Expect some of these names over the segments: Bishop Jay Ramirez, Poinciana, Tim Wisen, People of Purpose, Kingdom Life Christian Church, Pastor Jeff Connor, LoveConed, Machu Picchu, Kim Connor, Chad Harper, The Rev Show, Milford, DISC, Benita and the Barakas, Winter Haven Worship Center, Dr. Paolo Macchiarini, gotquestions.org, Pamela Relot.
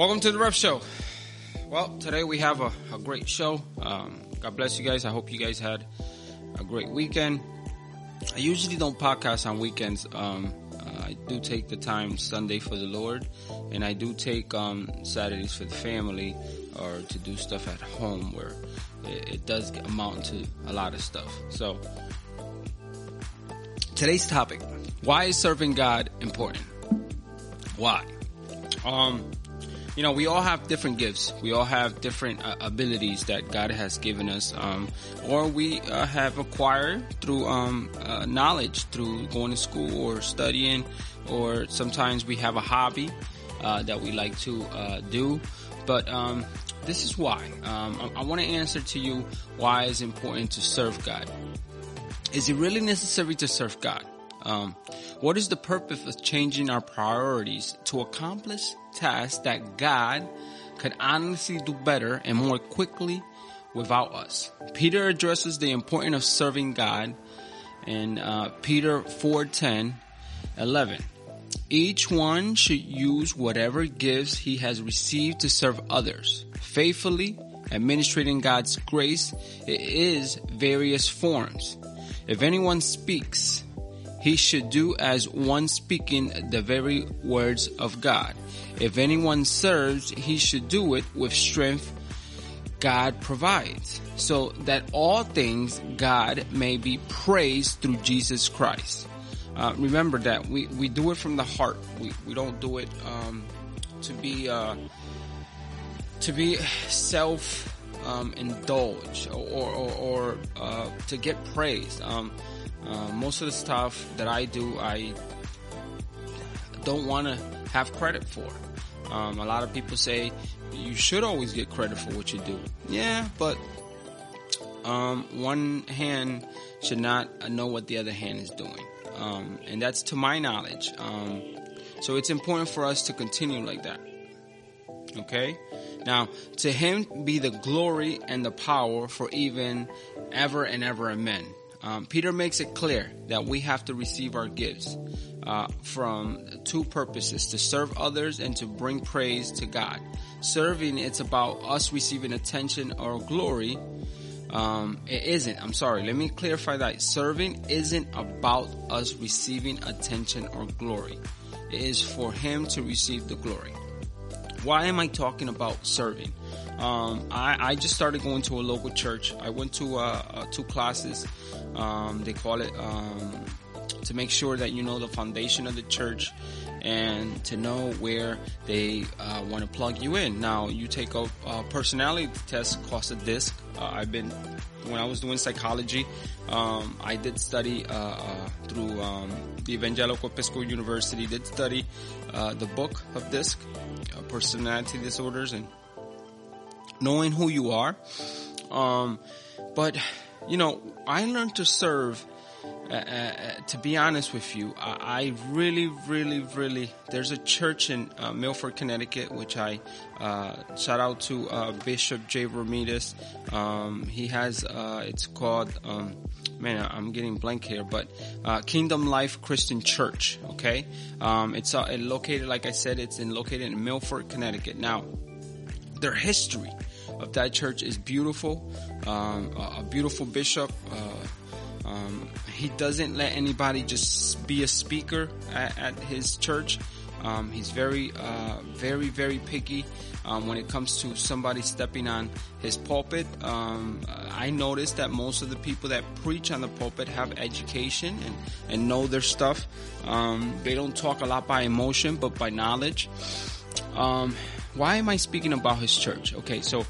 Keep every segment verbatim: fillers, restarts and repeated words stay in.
Welcome to The Rev Show. Well, today we have a, a great show. Um, God bless you guys. I hope you guys had a great weekend. I usually don't podcast on weekends. Um, uh, I do take the time Sunday for the Lord, and I do take um, Saturdays for the family or to do stuff at home where it, it does amount to a lot of stuff. So today's topic, why is serving God important? Why? Um... You know, we all have different gifts. We all have different uh, abilities that God has given us, um, or we uh, have acquired through um, uh, knowledge, through going to school or studying, or sometimes we have a hobby uh, that we like to uh, do. But um, this is why. Um, I, I want to answer to you why it's important to serve God. Is it really necessary to serve God? Um, what is the purpose of changing our priorities to accomplish tasks that God could honestly do better and more quickly without us? Peter addresses the importance of serving God in uh, Peter four ten eleven. Each one should use whatever gifts he has received to serve others, faithfully administering God's grace in its various forms. If anyone speaks, he should do as one speaking the very words of God. If anyone serves, he should do it with strength God provides, so that all things God may be praised through Jesus Christ. Uh, remember that we, we do it from the heart. We we don't do it um, to be uh, to be self um, indulge or or, or uh, to get praised. Um, Uh, most of the stuff that I do, I don't want to have credit for. Um, a lot of people say you should always get credit for what you do. Yeah, but um, one hand should not know what the other hand is doing. Um, and that's to my knowledge. Um, so it's important for us to continue like that. Okay? Now, to him be the glory and the power for even ever and ever. Amen. Um, Peter makes it clear that we have to receive our gifts uh, from two purposes, to serve others and to bring praise to God. Serving, it's about us receiving attention or glory. Um, it isn't. I'm sorry. Let me clarify that. Serving isn't about us receiving attention or glory. It is for him to receive the glory. Why am I talking about serving? Um, I, I just started going to a local church. I went to uh, uh, two classes. Um, they call it um, to make sure that you know the foundation of the church and to know where they uh, want to plug you in. Now, you take a, a personality test, costs a disc. Uh, I've been, when I was doing psychology, um, I did study uh, uh, through um, the Evangelical Episcopal University, did study uh, the book of disc, uh, personality disorders, and knowing who you are. Um, but, you know, I learned to serve, uh, uh, to be honest with you. I, I really, really, really, there's a church in uh, Milford, Connecticut, which I uh, shout out to uh, Bishop Jay Ramirez. Um, he has, uh, it's called, um, man, I'm getting blank here, but uh, Kingdom Life Christian Church, okay? Um, it's uh, located, like I said, it's in, located in Milford, Connecticut. Now, their history of that church is beautiful. Um, a, a beautiful bishop. Uh, um, he doesn't let anybody just be a speaker at, at his church. Um, he's very, uh, very, very picky um, when it comes to somebody stepping on his pulpit. Um, I noticed that most of the people that preach on the pulpit have education and, and know their stuff. Um, they don't talk a lot by emotion, but by knowledge. Um, why am I speaking about his church? Okay, so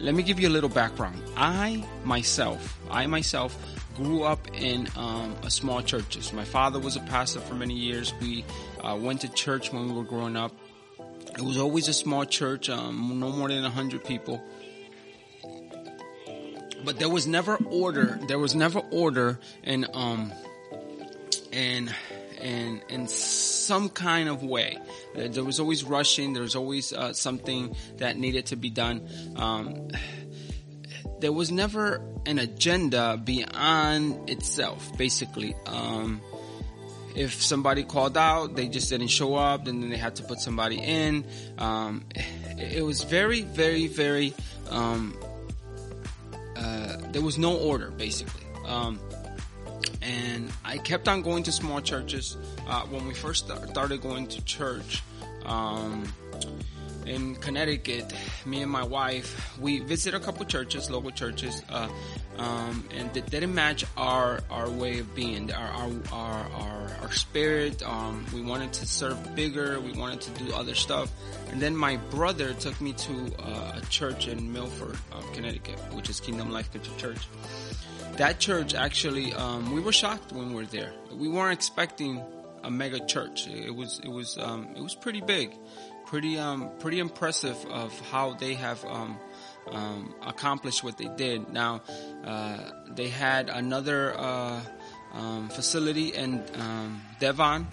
let me give you a little background. I myself, I myself grew up in um, a small churches. My father was a pastor for many years. We uh, went to church when we were growing up. It was always a small church, um, no more than one hundred people. But there was never order. There was never order in um in in in some kind of way. There was always rushing. There was always uh, something that needed to be done. Um, there was never an agenda beyond itself, basically. Um, if somebody called out, they just didn't show up, and then they had to put somebody in. Um, it was very, very, very, um, uh, there was no order, basically. Um, and I kept on going to small churches. Uh, when we first started going to church, um, in Connecticut, me and my wife, we visited a couple churches, local churches, uh, um, and they didn't match our, our way of being, our, our, our, our, our spirit. Um, we wanted to serve bigger. We wanted to do other stuff. And then my brother took me to uh, a church in Milford, uh, Connecticut, which is Kingdom Life Christian Church. That church actually, um, we were shocked when we were there. We weren't expecting a mega church. It was, it was, um, it was pretty big. Pretty, um, pretty impressive of how they have, um, um, accomplished what they did. Now, uh, they had another, uh, um, facility in, um, Devon,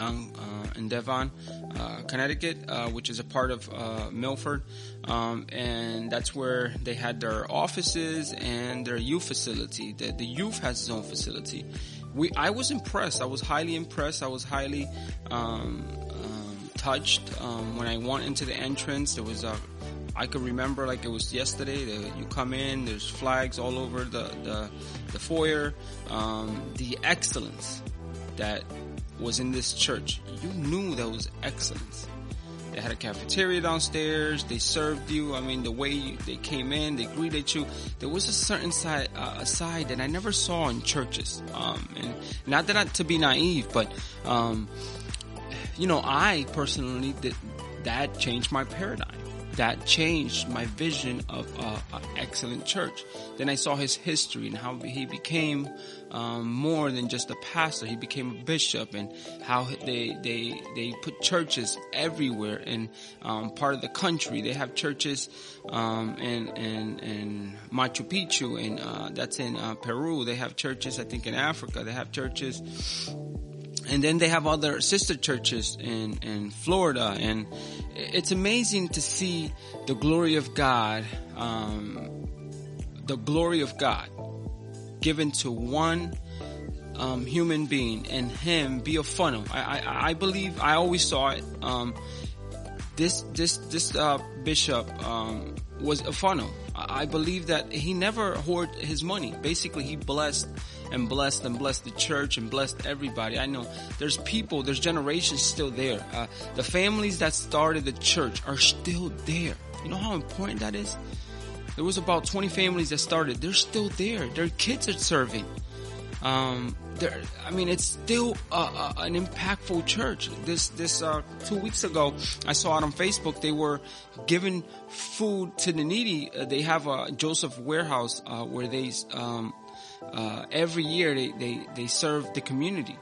um, uh, in Devon, uh, Connecticut, uh, which is a part of, uh, Milford. Um, and that's where they had their offices and their youth facility. The, the youth has its own facility. We, I was impressed. I was highly impressed. I was highly, um, uh, touched. Um, when I went into the entrance, there was a, I could remember like it was yesterday, the, you come in, there's flags all over the, the, the foyer. Um, the excellence that was in this church, you knew there was excellence. They had a cafeteria downstairs. They served you. I mean, the way you, they came in, they greeted you. There was a certain side, uh, a side that I never saw in churches. Um, and not that I, to be naive, but, um, you know, I personally, did, that changed my paradigm. That changed my vision of uh, an excellent church. Then I saw his history and how he became um, more than just a pastor. He became a bishop, and how they they they put churches everywhere in um, part of the country. They have churches um, in, in, in Machu Picchu, and uh, that's in uh, Peru. They have churches, I think, in Africa. They have churches... And then they have other sister churches in, in Florida. And it's amazing to see the glory of God, um, the glory of God given to one um, human being, and him be a funnel. I, I, I believe, I always saw it. Um, this, this, this uh, bishop um, was a funnel. I believe that he never hoarded his money. Basically, he blessed and blessed and blessed the church and blessed everybody. I know there's people, there's generations still there. Uh, the families that started the church are still there. You know how important that is? There was about twenty families that started. They're still there. Their kids are serving. Um, I mean, it's still uh, uh, an impactful church. This, this, uh, two weeks ago, I saw it on Facebook. They were giving food to the needy. Uh, they have a Joseph warehouse, uh, where they, um, uh, every year they, they, they serve the community.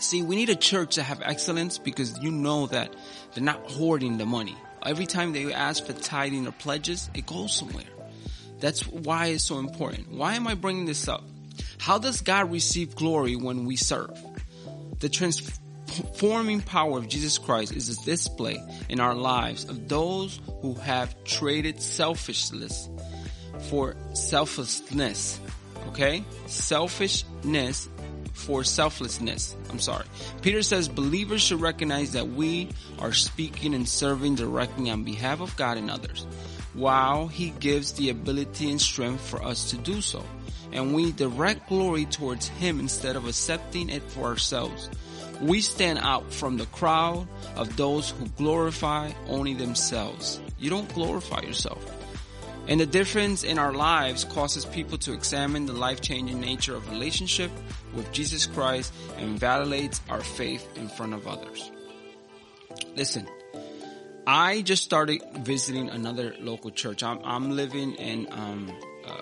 See, we need a church to have excellence, because you know that they're not hoarding the money. Every time they ask for tithing or pledges, it goes somewhere. That's why it's so important. Why am I bringing this up? How does God receive glory when we serve? The transforming power of Jesus Christ is a display in our lives of those who have traded selfishness for selflessness. Okay? Selfishness for selflessness. I'm sorry. Peter says believers should recognize that we are speaking and serving directly on behalf of God and others, while he gives the ability and strength for us to do so. And we direct glory towards him instead of accepting it for ourselves. We stand out from the crowd of those who glorify only themselves. You don't glorify yourself. And the difference in our lives causes people to examine the life-changing nature of relationship with Jesus Christ and validates our faith in front of others. Listen. I just started visiting another local church. I'm, I'm living in um, uh,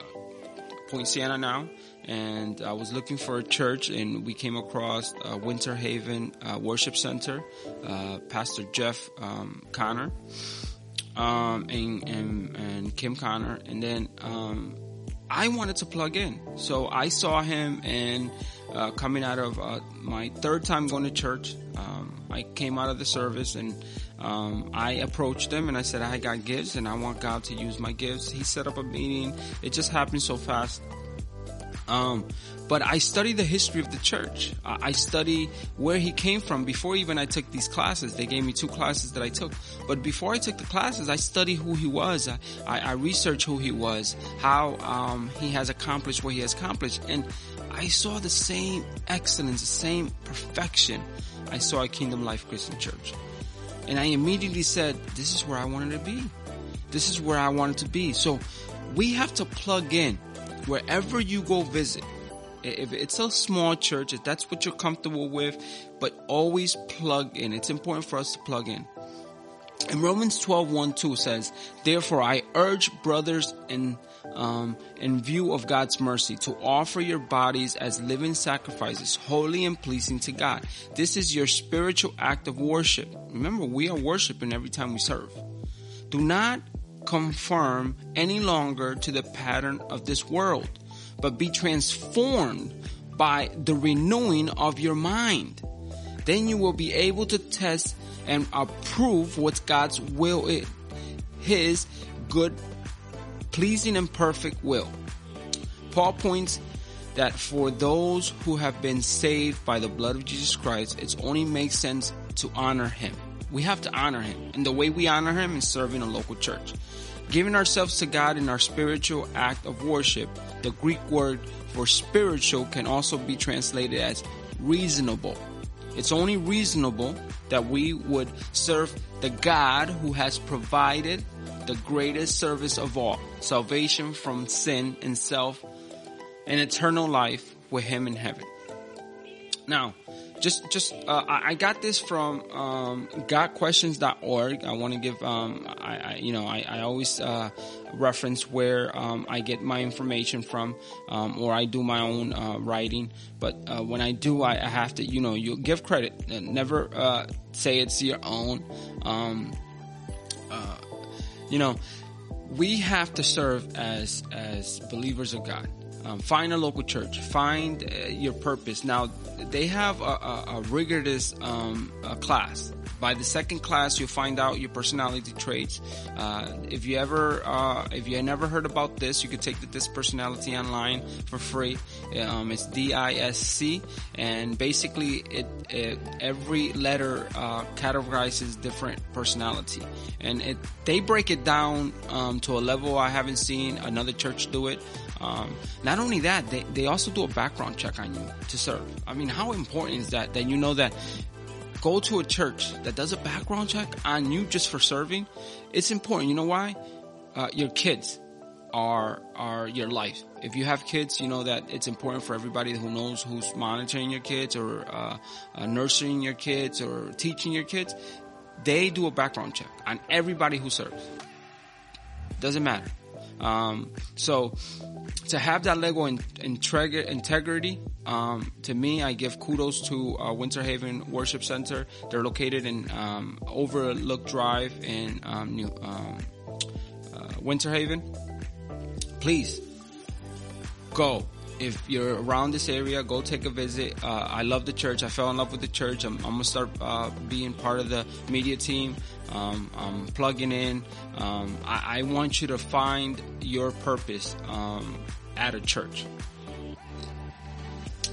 Poinciana now, and I was looking for a church, and we came across uh, Winter Haven uh, Worship Center, uh, Pastor Jeff um, Connor, um, and, and, and Kim Connor, and then um, I wanted to plug in. So I saw him, and uh, coming out of uh, my third time going to church, um, I came out of the service, and Um, I approached him, and I said, I got gifts and I want God to use my gifts. He set up a meeting. It just happened so fast. Um, but I study the history of the church. I study where he came from. Before even I took these classes, they gave me two classes that I took. But before I took the classes, I studied who he was. I, I, I researched who he was, how um, he has accomplished what he has accomplished. And I saw the same excellence, the same perfection I saw at Kingdom Life Christian Church. And I immediately said, this is where I wanted to be. This is where I wanted to be. So we have to plug in. Wherever you go visit, if it's a small church, if that's what you're comfortable with, but always plug in. It's important for us to plug in. And Romans twelve, one, two says, therefore I urge brothers in, um, in view of God's mercy to offer your bodies as living sacrifices, holy and pleasing to God. This is your spiritual act of worship. Remember, we are worshiping every time we serve. Do not conform any longer to the pattern of this world, but be transformed by the renewing of your mind. Then you will be able to test and approve what God's will is, his good, pleasing, and perfect will. Paul points that for those who have been saved by the blood of Jesus Christ, it only makes sense to honor him. We have to honor him. And the way we honor him is serving a local church. Giving ourselves to God in our spiritual act of worship. The Greek word for spiritual can also be translated as reasonable. It's only reasonable that we would serve the God who has provided the greatest service of all, salvation from sin and self, and eternal life with him in heaven. Now, Just, just, uh, I got this from, um, got questions dot org. I want to give, um, I, I, you know, I, I always, uh, reference where, um, I get my information from, um, or I do my own, uh, writing. But, uh, when I do, I, I have to, you know, you give credit and never, uh, say it's your own. Um, uh, you know, we have to serve as, as believers of God. Um, find a local church. Find uh, your purpose. Now, they have a, a, a rigorous um, a class. By the second class, you'll find out your personality traits. Uh, if you ever, uh, if you never heard about this, you could take the DISC personality online for free. Um, it's D I S C, and basically, it, it every letter uh, categorizes different personality, and it they break it down um, to a level I haven't seen another church do it. Um, not only that, they they also do a background check on you to serve. I mean, how important is that? That you know that. Go to a church that does a background check on you just for serving. It's important. You know why? Uh, your kids are are your life. If you have kids, you know that it's important for everybody who knows who's monitoring your kids or uh, uh, nurturing your kids or teaching your kids. They do a background check on everybody who serves. Doesn't matter. Um, so to have that Lego in, in treg- integrity, um, to me, I give kudos to, uh, Winter Haven Worship Center. They're located in, um, Overlook Drive in, um, New, um, uh, Winter Haven. Please go. If you're around this area, go take a visit. Uh, I love the church. I fell in love with the church. I'm, I'm going to start uh, being part of the media team. Um, I'm plugging in. Um, I, I want you to find your purpose um, at a church.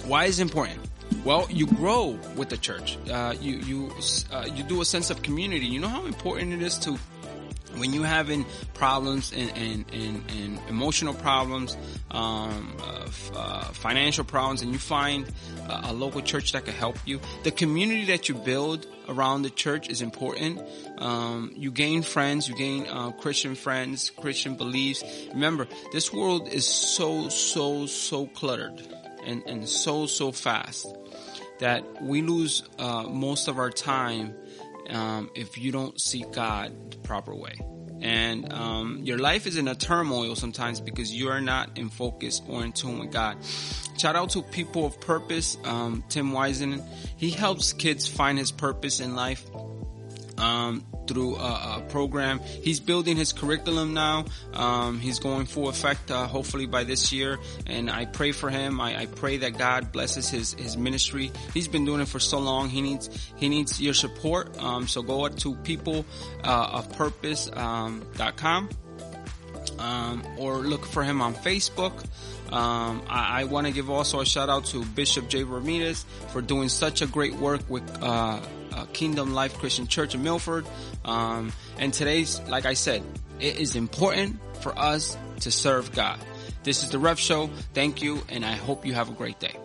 Why is it important? Well, you grow with the church. Uh, you you uh, you do a sense of community. You know how important it is to... When you're having problems and, and, and, and emotional problems, um, uh, f- uh, financial problems, and you find a, a local church that can help you, the community that you build around the church is important. Um, you gain friends, you gain uh, Christian friends, Christian beliefs. Remember, this world is so, so, so cluttered and, and so, so fast that we lose uh, most of our time Um, if you don't seek God the proper way. And um, your life is in a turmoil sometimes because you are not in focus or in tune with God. Shout out to People of Purpose, um, Tim Wisen. He helps kids find his purpose in life um, through a, a program. He's building his curriculum now. Um, he's going full effect uh, hopefully by this year. And I pray for him. I, I pray that God blesses his, his ministry. He's been doing it for so long. He needs he needs your support. Um, so go to people of purpose dot com um, um, or look for him on Facebook. Um, I, I want to give also a shout out to Bishop Jay Ramirez for doing such a great work with uh, uh, Kingdom Life Christian Church in Milford. Um, and today's, like I said, it is important for us to serve God. This is The Rev Show. Thank you, and I hope you have a great day.